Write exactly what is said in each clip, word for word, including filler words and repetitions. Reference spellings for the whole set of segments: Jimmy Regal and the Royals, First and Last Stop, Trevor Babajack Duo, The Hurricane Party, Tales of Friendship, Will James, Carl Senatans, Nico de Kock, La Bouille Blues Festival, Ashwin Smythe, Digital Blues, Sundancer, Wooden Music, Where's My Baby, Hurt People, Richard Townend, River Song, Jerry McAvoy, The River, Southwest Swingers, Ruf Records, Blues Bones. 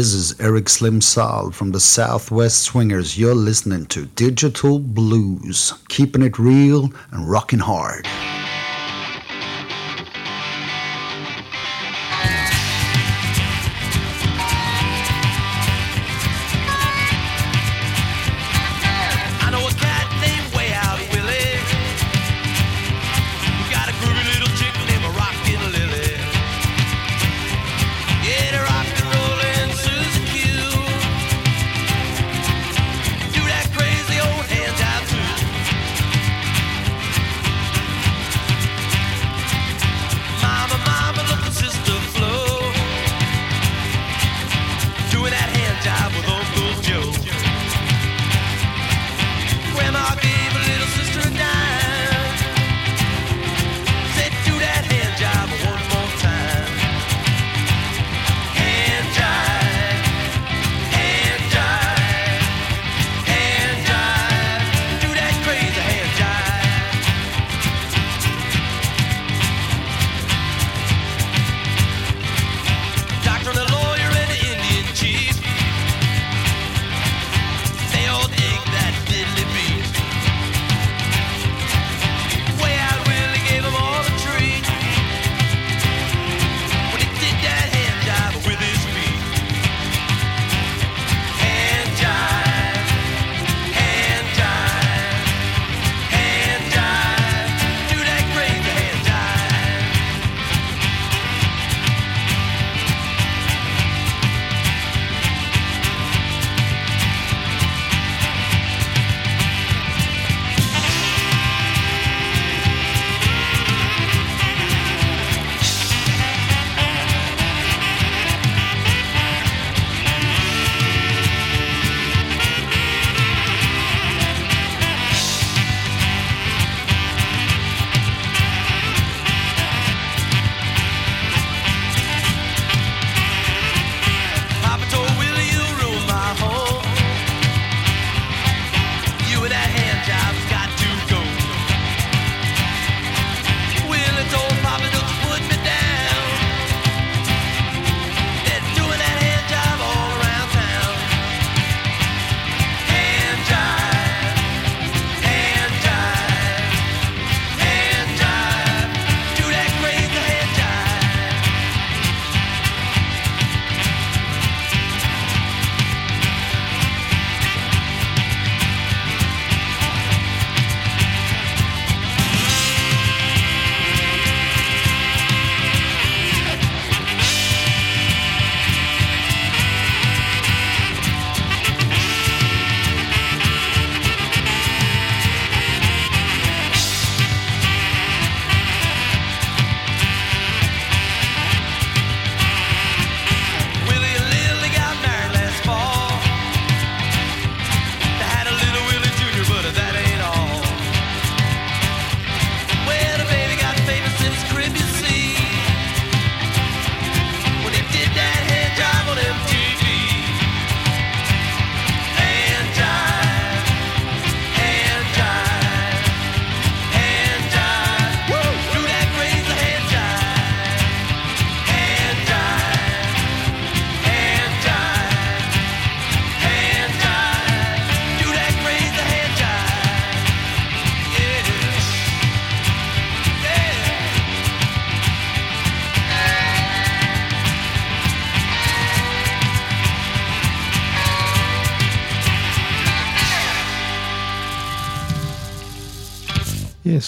This is Eric Slim Sal from the Southwest Swingers. You're listening to Digital Blues, keeping it real and rocking hard.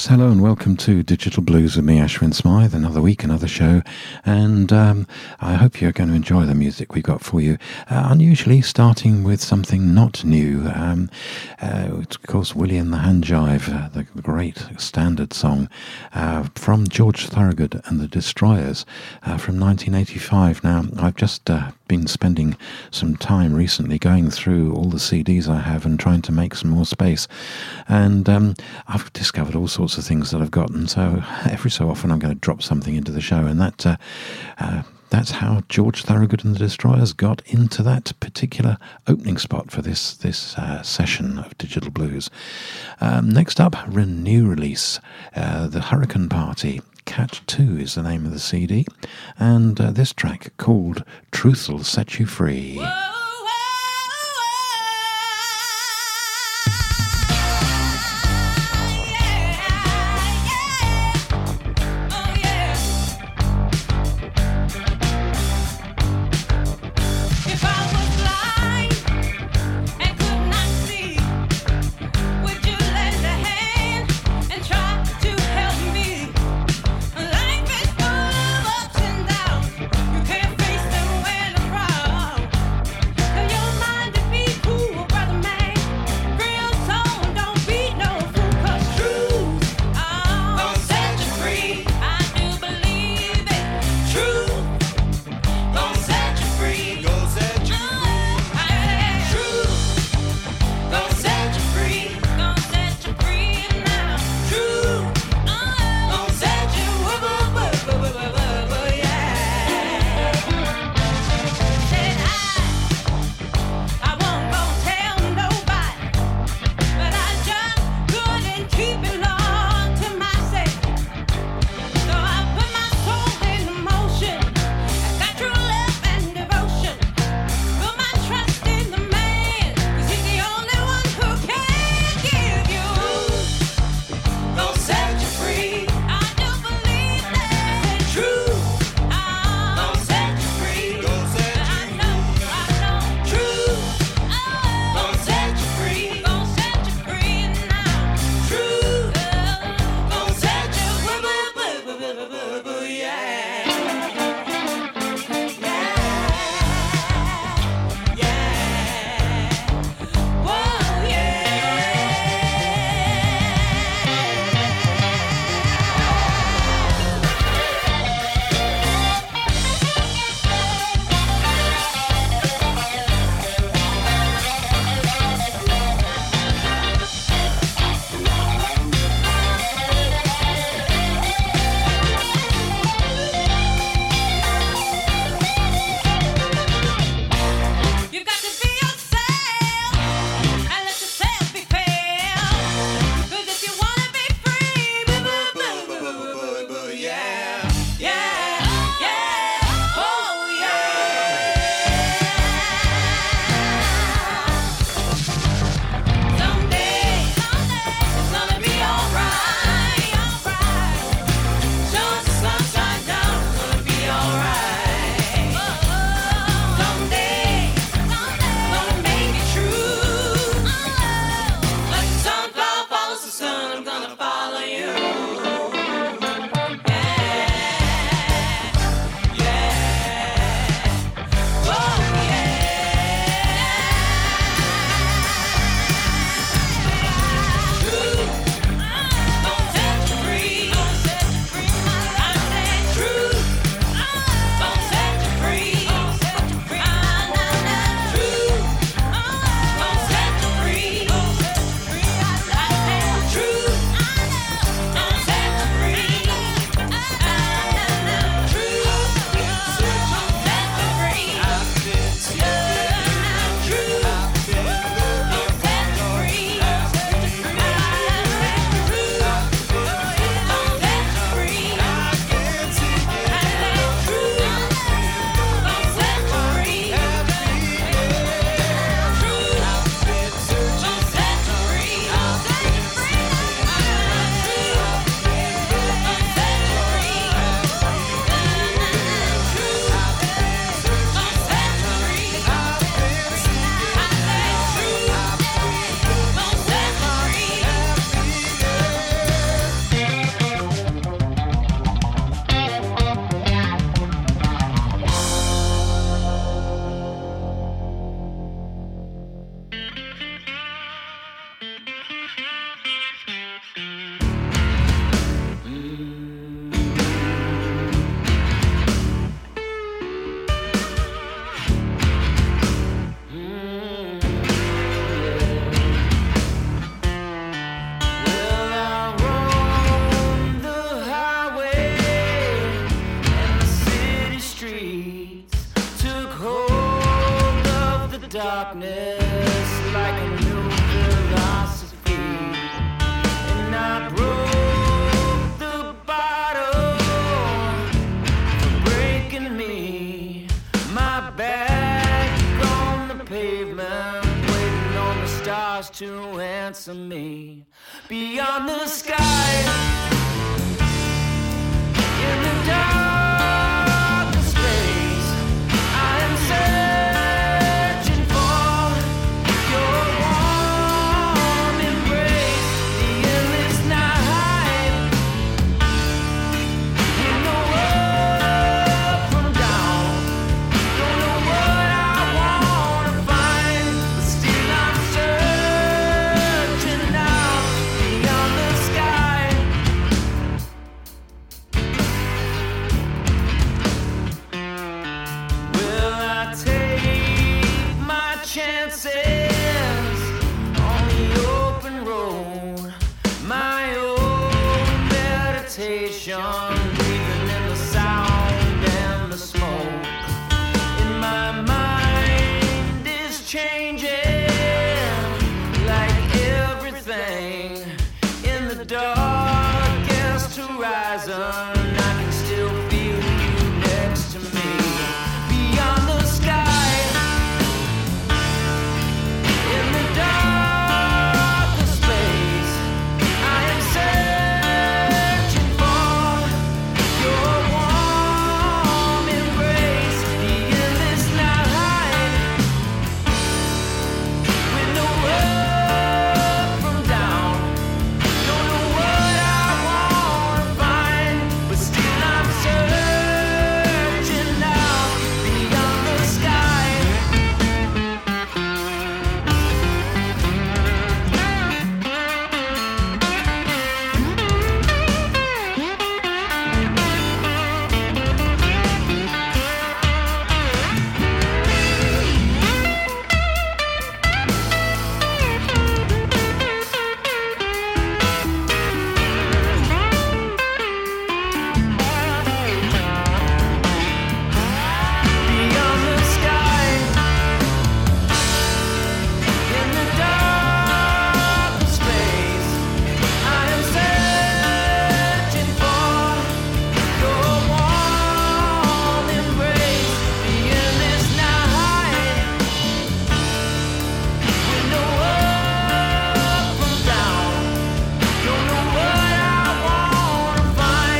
Hello and welcome to Digital Blues with me, Ashwin Smythe. Another week, another show, and um, I hope you're going to enjoy the music we've got for you. Uh, unusually, starting with something not new. Um, uh, of course, Willie and the Hand Jive, uh, the great standard song uh, from George Thorogood and the Destroyers uh, from nineteen eighty-five. Now, I've just uh, been spending some time recently going through all the C Ds I have and trying to make some more space, and um, I've discovered all sorts of things that I've gotten, so every so often I'm going to drop something into the show, and that uh, uh, that's how George Thorogood and the Destroyers got into that particular opening spot for this this uh, session of Digital Blues. Um, next up, a new release, uh, The Hurricane Party. Cat two is the name of the C D, and uh, this track called Truth'll Set You Free. Whoa! Philosophy, and I broke the bottle stars to answer me. Beyond the sky, in the dark of space, I am searching for your warm embrace. The endless night, in the world from down, don't know what I want to find, but still I'm searching out beyond the sky. Will I take my chances on the open road? My own meditation, breathing in the sound and the smoke. In my mind is changing, like everything in the darkest horizon. I can still feel you next to me. Beyond the sky, in the dark of space, I am searching for your warm embrace. The endless night, when the world from down, don't know what I want to find, but still I'm searching out beyond the sky. Beyond the sky, in the dark of space, I am searching for your warm embrace. The endless night, when the world from down, don't know what I want to find, but still I'm searching out beyond the sky. Beyond the sky, oh yeah.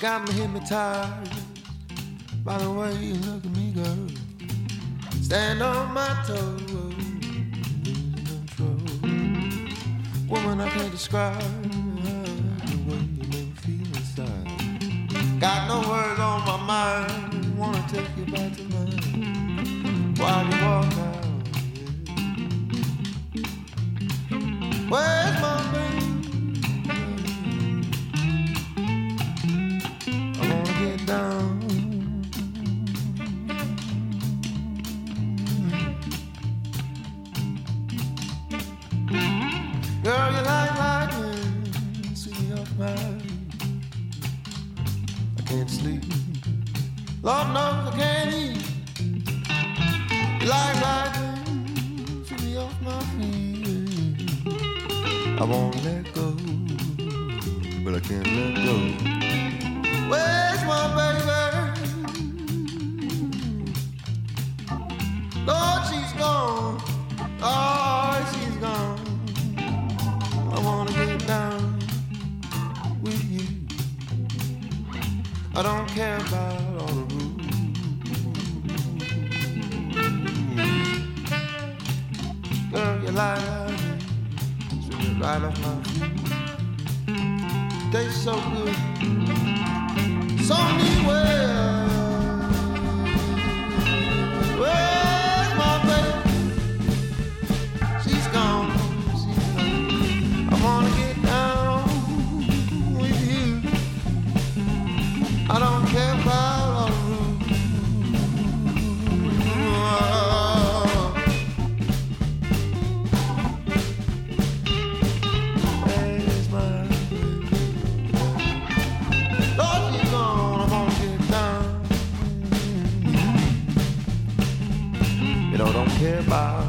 You got me hypnotized by the way you look at me, girl. Stand on my toes, losing control. Woman, I can't describe the way you make me feel inside. Got no words on my mind, wanna take you back to mine. Why you walk out? Where's my baby? I wanna get down. Girl, you like lightning, sweet off my mind. I can't sleep. Lord knows I can't eat. You like lightning, sweet me off my feet. I won't let go, but I can't let go. Where's my baby? Lord, she's gone. Oh, she's gone. I wanna get down with you. I don't care about all the rules. Girl, you lie to me, so you right off my feet. Tastes so good, so me well. Where's my baby? She's gone. She's gone. I wanna get down with you. I don't care about a room. Where's my baby? Lord, she's gone, I'm gonna get down. You know, don't care about.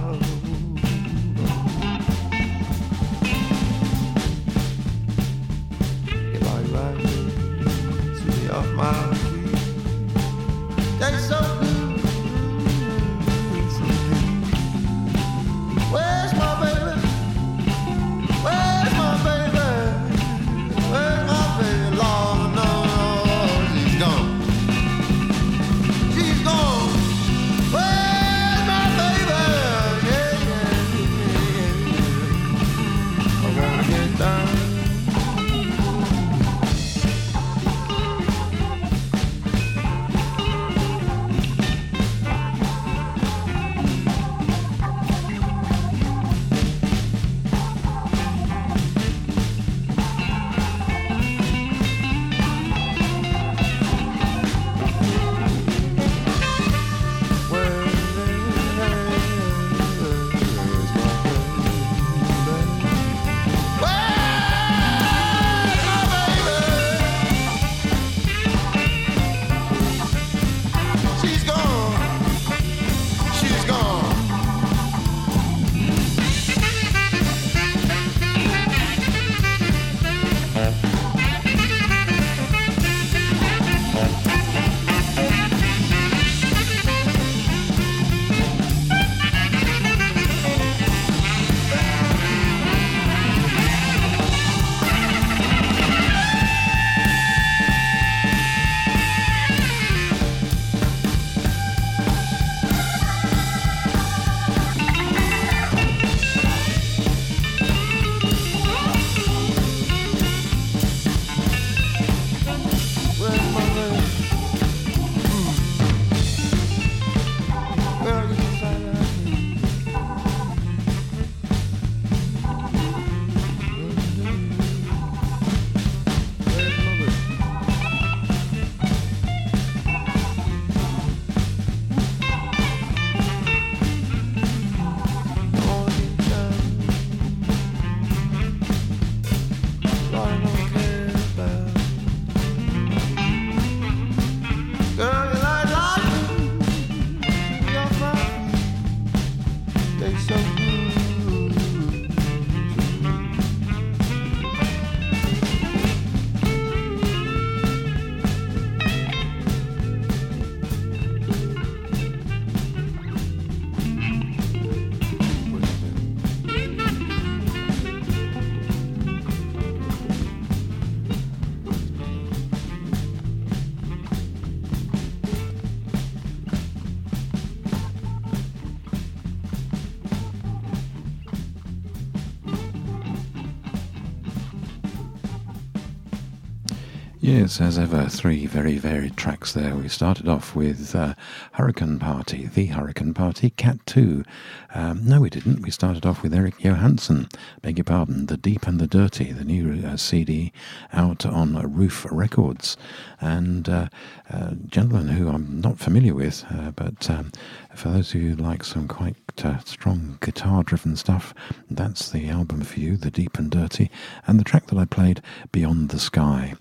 Yes, as ever, three very varied tracks there. We started off with uh, Hurricane Party, The Hurricane Party, Cat two. Um, no, we didn't. We started off with Eric Johanson, beg your pardon, The Deep and the Dirty, the new uh, C D out on Ruf Records. And uh, uh, gentleman who I'm not familiar with, uh, but um, for those of you who like some quite uh, strong guitar-driven stuff, that's the album for you, The Deep and Dirty, and the track that I played, Beyond the Sky.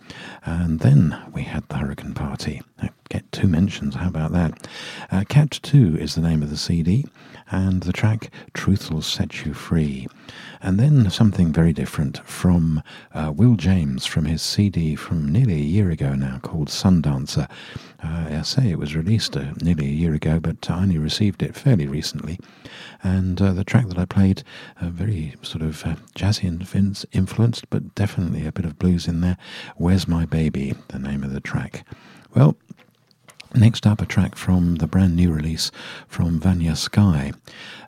And then we had The Hurricane Party. I get two mentions, how about that? Uh, Cat two is the name of the C D, and the track Truth'll Set You Free. And then something very different from uh, Will James, from his C D from nearly a year ago now, called Sundancer. Uh, I say it was released uh, nearly a year ago, but I only received it fairly recently. And uh, the track that I played, uh, very sort of uh, jazzy inf- influenced, but definitely a bit of blues in there, Where's My Baby, the name of the track. Well, next up, a track from the brand new release from Vanja Sky.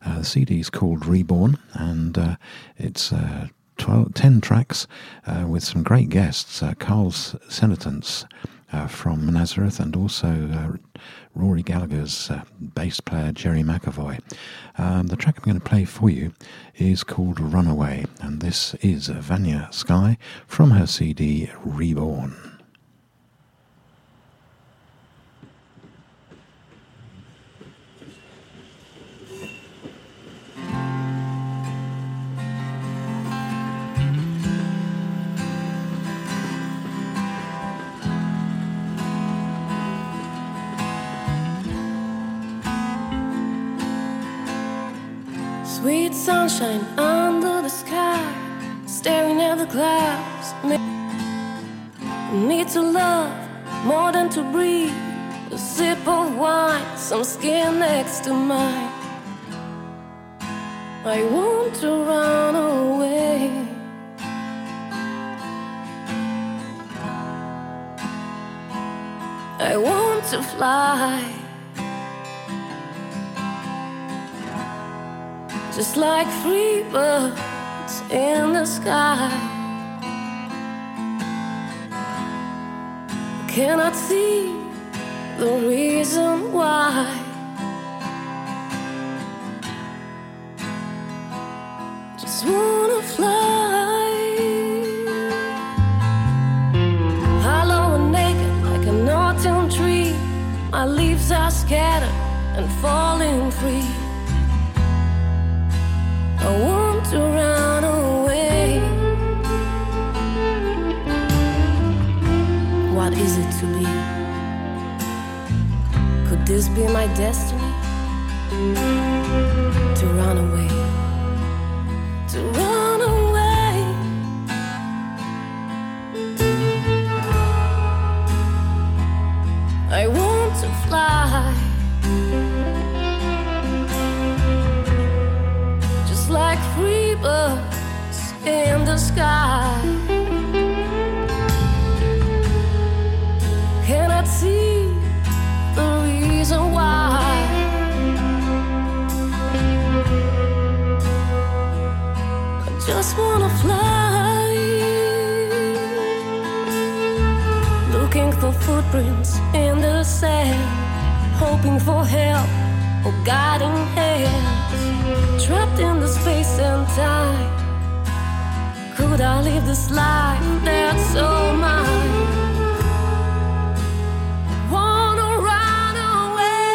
Uh, the C D is called Reborn, and uh, it's uh, twelve, ten tracks uh, with some great guests. Uh, Carl Senatans uh, from Nazareth, and also uh, Rory Gallagher's uh, bass player, Jerry McAvoy. Um, the track I'm going to play for you is called Run Away, and this is Vanja Sky from her C D Reborn. sunshine under the sky, staring at the clouds. Need to love more than to breathe. A sip of wine, some skin next to mine. I want to run away. I want to fly, just like free birds in the sky. Cannot see the reason why. Just wanna fly. Hollow and naked like an autumn tree. My leaves are scattered and falling free. I want to run away. What is it to be? Could this be my destiny? To run away. To run away. I want to fly. Like free birds in the sky. Cannot see the reason why. I just wanna fly. Looking for footprints in the sand, hoping for help or guiding hand. Trapped in the space and time. Could I live this life that's all mine? Wanna run away.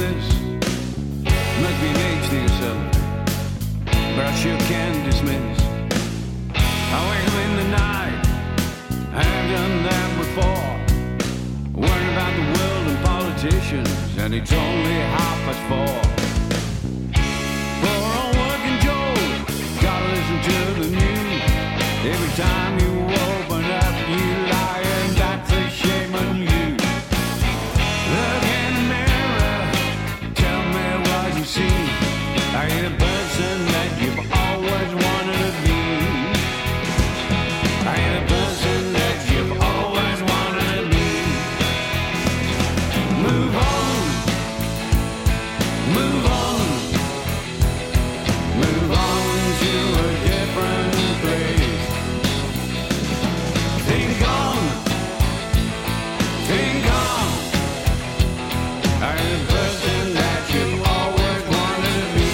this, not being aged in yourself, but I sure can dismiss. I wake up in the night, I've done that before, worrying about the world and politicians, and it's only half past four. For all working Joe, gotta listen to the news, every time you open up you lie, and that's a shame on you. Look in the mirror, tell me what you see, are you the person that you've always wanted to be? Are you the person that you've always wanted to be? Move on, move on, move on to a different place. Think on, think on, are you the person that you always wanted to be?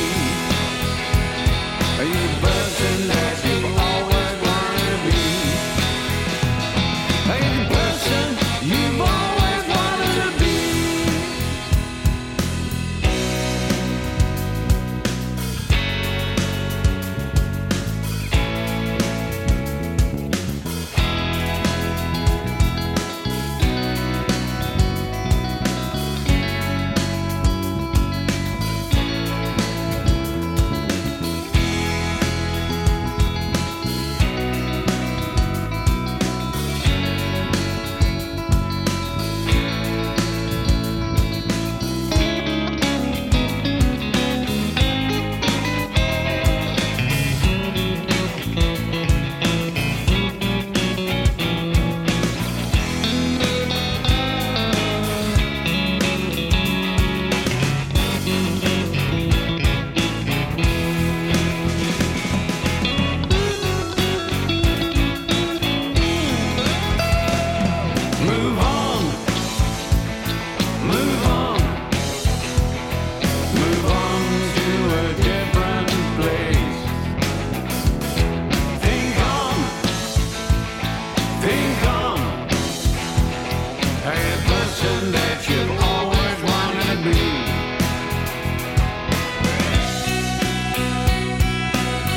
Are you the person that you always wanted to be? Are you the person you've always wanted to be? Move on, move on, move on to a different place. Think on, think on, are you the person that you've always wanted to be? Are you the person you've always wanted to be? Are you the person you've always wanted to be? Are you the person you've always wanted to be? Are you the person you've always wanted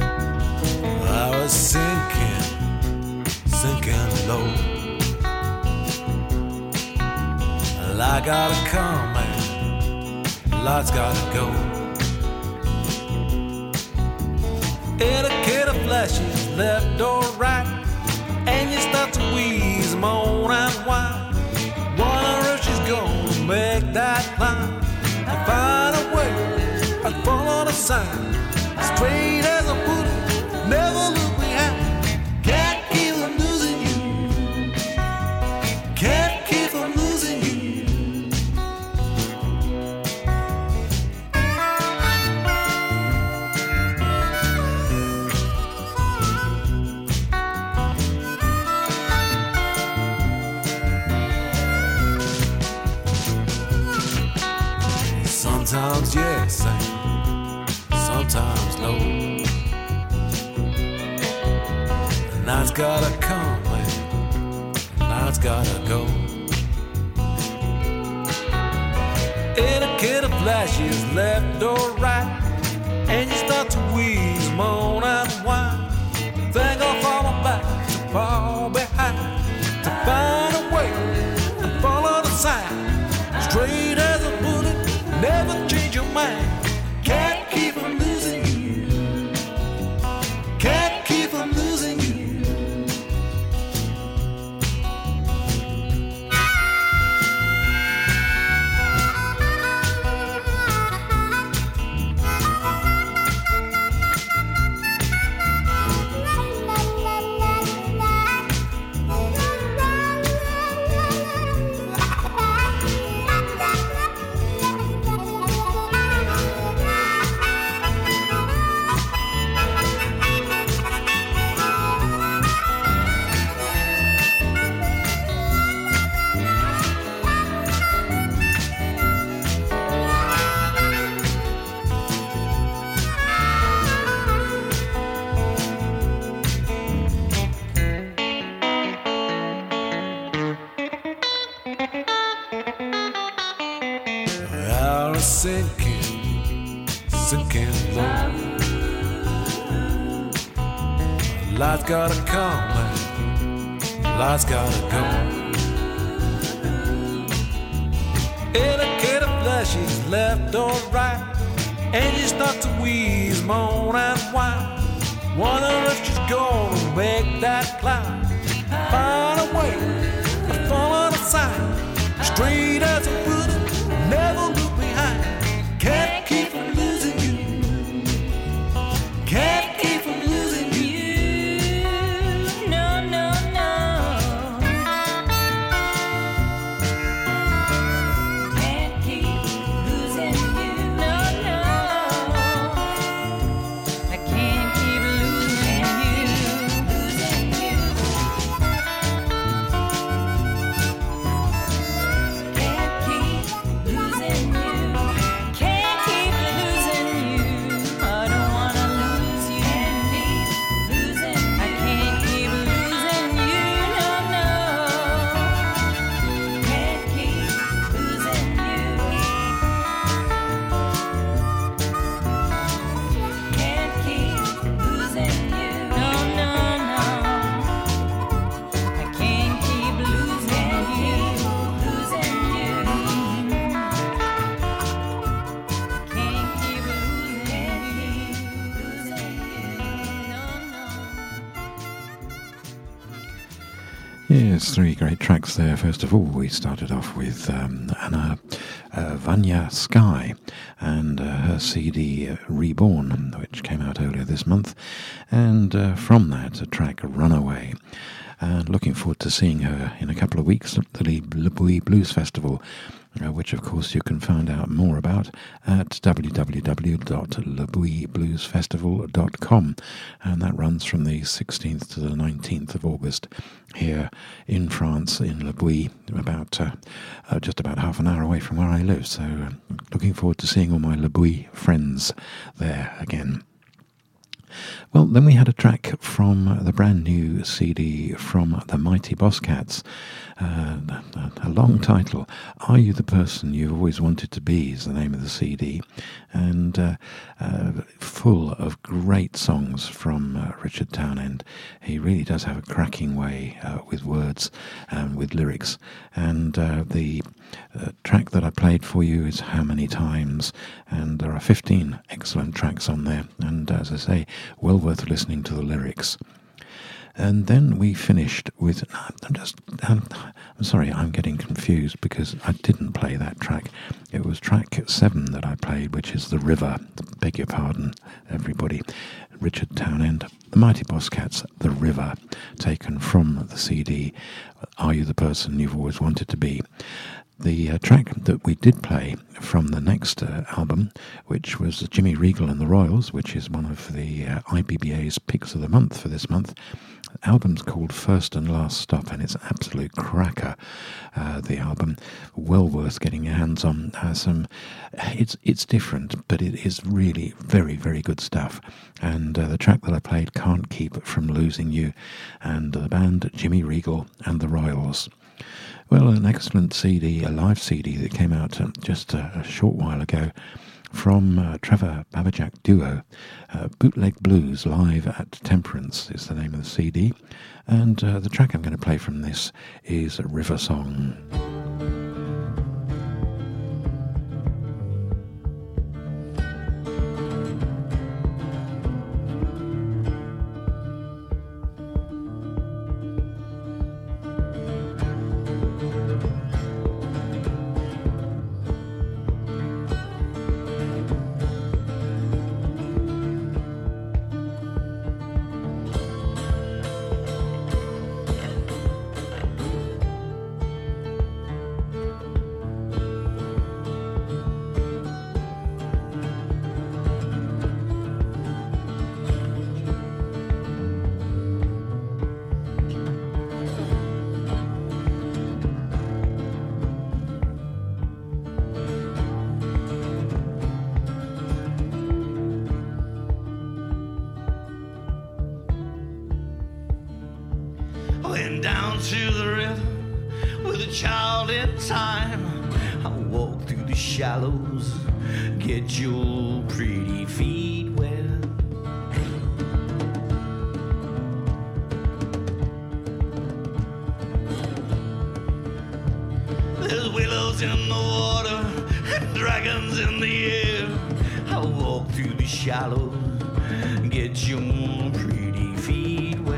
to be? I was sinking, sinking low. Well, I gotta come and lots gotta go. Indicator flashes left or right, and you start to wheeze, moan and whine. Wonder if she's gonna make that line. I find a way, I follow the sign, straight as a bullet. Never look behind. Can't keep from losing you. Can't keep from losing you. Sometimes yes, and sometimes no. Night's gotta come, and night's gotta go. Indicator flashes left or right, and you start to wheeze, moan and whine. Think I'll fall back, fall behind, to find a way to follow the sign. Our sinking, sinking low. Light's gotta come, man. Light's gotta go. In a kid of flesh, she's left or right, and you start to wheeze, moan and whine. Wonder if she's gonna make that climb. Find a way, but falling aside, straight as a wood, never look behind. Can't keep from losing you. Can't. Three great tracks there. First of all, we started off with um, Anna uh, Vanja Sky and uh, her C D uh, Reborn, which came out earlier this month, and uh, from that a track Run Away. And looking forward to seeing her in a couple of weeks at the La Bouille Blues Festival, uh, which of course you can find out more about at w w w dot la bouille blues festival dot com, and that runs from the sixteenth to the nineteenth of August here in France, in La Bouille, about uh, uh, just about half an hour away from where I live. So uh, looking forward to seeing all my La Bouille friends there again. Well, then we had a track from the brand new C D from the Mighty Bosscats. Uh, a long title, Are You The Person You've Always Wanted To Be? Is the name of the C D, and uh, uh, full of great songs from uh, Richard Townend. He really does have a cracking way uh, with words and with lyrics, and uh, the uh, track that I played for you is How Many Times, and there are fifteen excellent tracks on there, and as I say, well worth listening to the lyrics. And then we finished with, I'm just, I'm, I'm sorry, I'm getting confused because I didn't play that track. It was track seven that I played, which is The River. Beg your pardon, everybody. Richard Townend, The Mighty Bosscats, The River, taken from the C D, Are You The Person You've Always Wanted To Be? The uh, track that we did play from the next uh, album, which was Jimmy Regal and the Royals, which is one of the uh, I B B A's picks of the month for this month. The album's called First and Last Stop, and it's an absolute cracker, uh, the album. Well worth getting your hands on. Uh, some, it's, it's different, but it is really very, very good stuff. And uh, the track that I played, Can't Keep From Losing You, and the band Jimmy Regal and the Royals. Well, an excellent C D, a live C D that came out just a short while ago from uh, Trevor Babajack Duo. Uh, Bootleg Blues Live at Temperance is the name of the C D. And uh, the track I'm going to play from this is River Song. with a child in time. I'll walk through the shallows, get your pretty feet wet. There's willows in the water and dragons in the air. I'll walk through the shallows, get your pretty feet wet.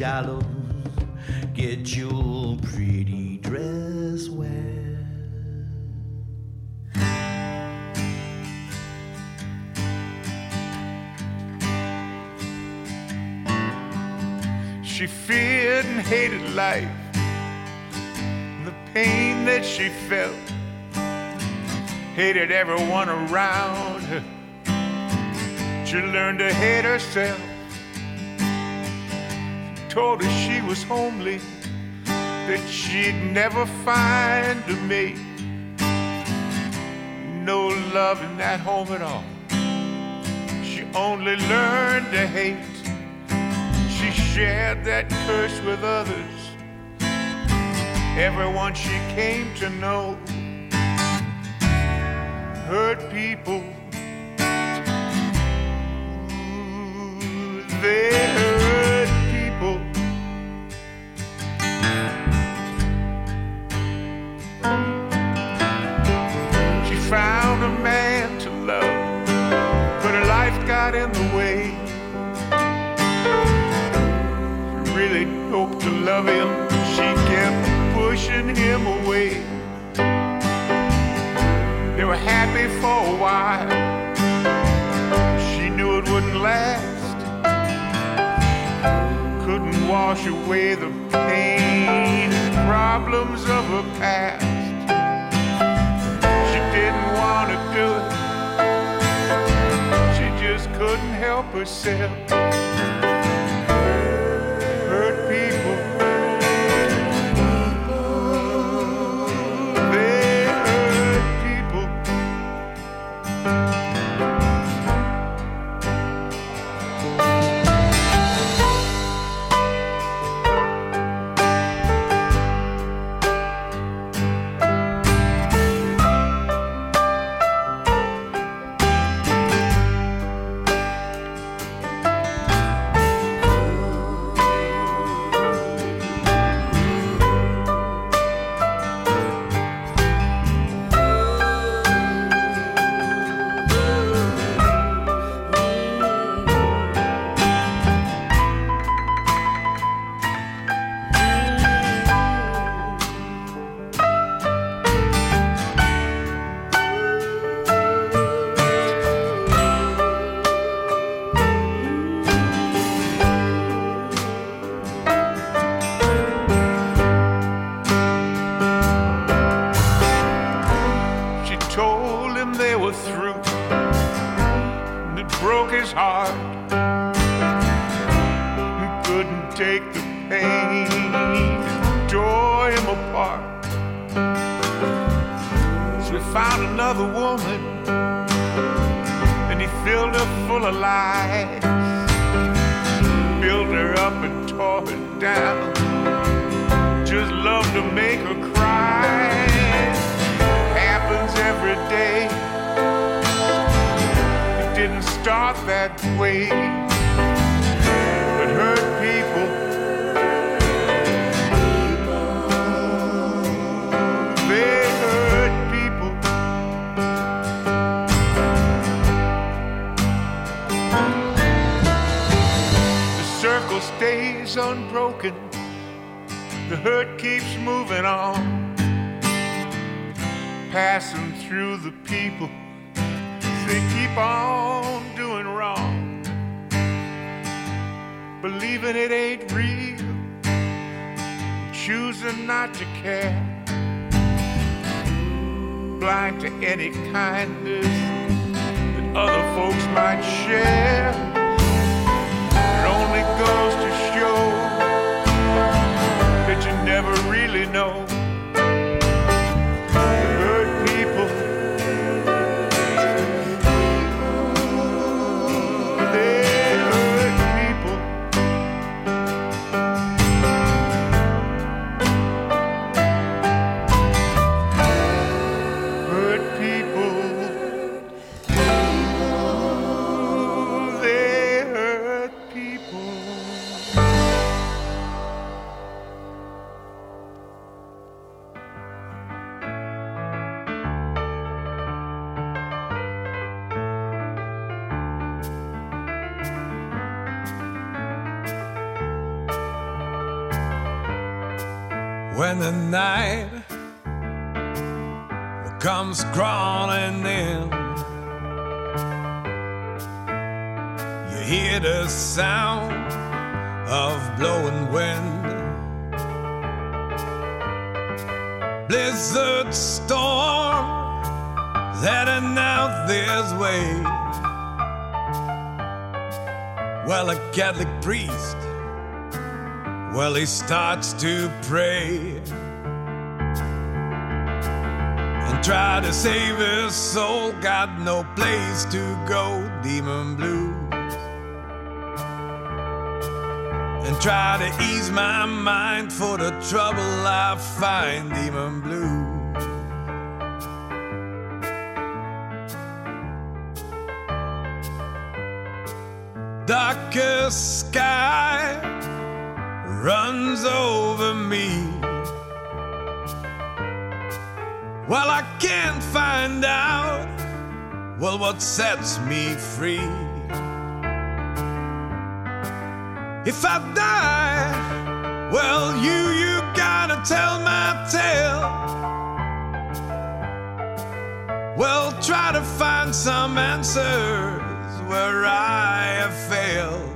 Shallow, get your pretty dress wet. She feared and hated life, the pain that she felt, hated everyone around her. She learned to hate herself. told her she was homely, that she'd never find a mate. No love in that home at all, she only learned to hate. She shared that curse with others, everyone she came to know. Hurt people, ooh, they hurt people. She found a man to love, but her life got in the way. She really hoped to love him, she kept pushing him away. They were happy for a while, she knew it wouldn't last. Couldn't wash away the pain and problems of her past. She didn't want to do it, she just couldn't help herself. Hurt people, Catholic priest Well, he starts to pray and try to save his soul. Got no place to go, demon blues. And try to ease my mind for the trouble I find, demon blues. Darkest sky runs over me. Well, I can't find out, well, what sets me free. If I die, well, you, you gotta tell my tale. Well, try to find some answer where I have failed,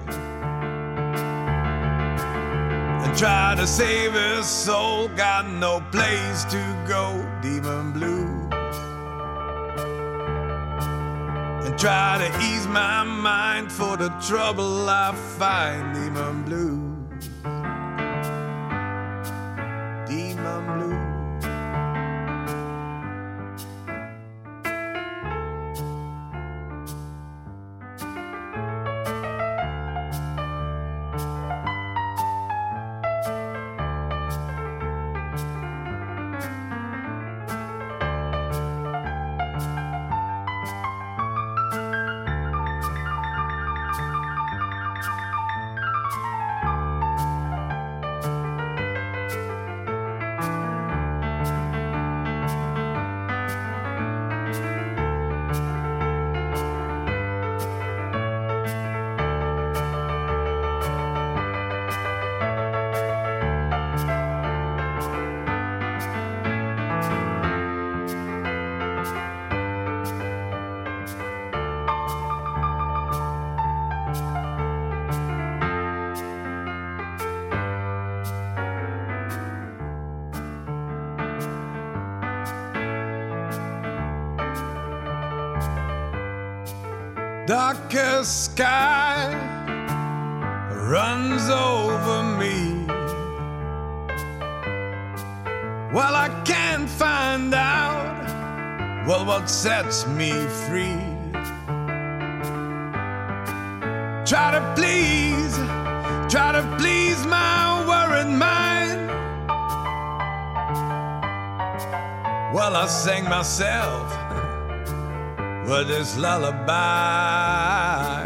and try to save his soul. Got no place to go, demon blues. And try to ease my mind for the trouble I find, demon blues. Demon blues. Darkest sky runs over me. Well, I can't find out, well, what sets me free. Try to please, try to please my worried mind. Well, I sang myself with this lullaby,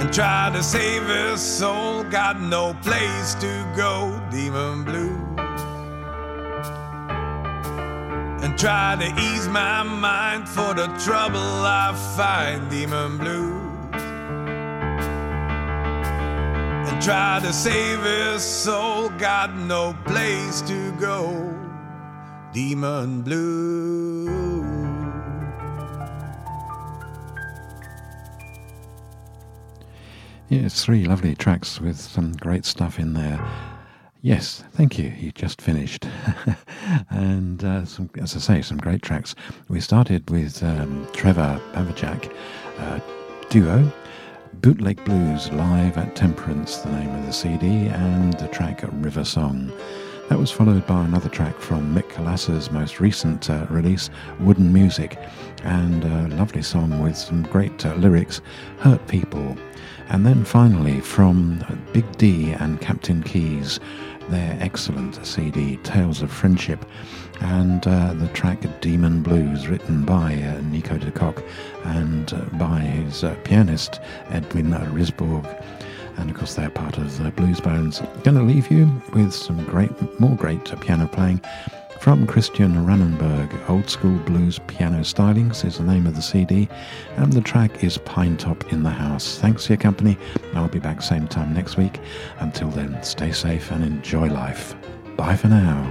and try to save his soul. Got no place to go, demon blues. And try to ease my mind for the trouble I find, demon blues. And try to save his soul. Got no place to go, demon blues. Yes, three lovely tracks with some great stuff in there. Yes, thank you. You just finished. And uh, some, as I say, some great tracks. We started with um, Trevor Babajack uh, Duo, Bootleg Blues Live at Temperance, the name of the C D, and the track River Song. That was followed by another track from Mick Collasser's most recent uh, release, Wooden Music, and a lovely song with some great uh, lyrics, Hurt People. And then finally from Big D and Captain Keys, their excellent C D, Tales of Friendship, and uh, the track Demon Blues, written by uh, Nico de Kock and uh, by his uh, pianist Edwin Risborg. And of course they're part of the Blues Bones. Going to leave you with some great, more great piano playing from Christian Rannenberg. Old School Blues Piano Stylings is the name of the C D, and the track is Pine Top in the House. Thanks for your company. I'll be back same time next week. Until then, stay safe and enjoy life. Bye for now.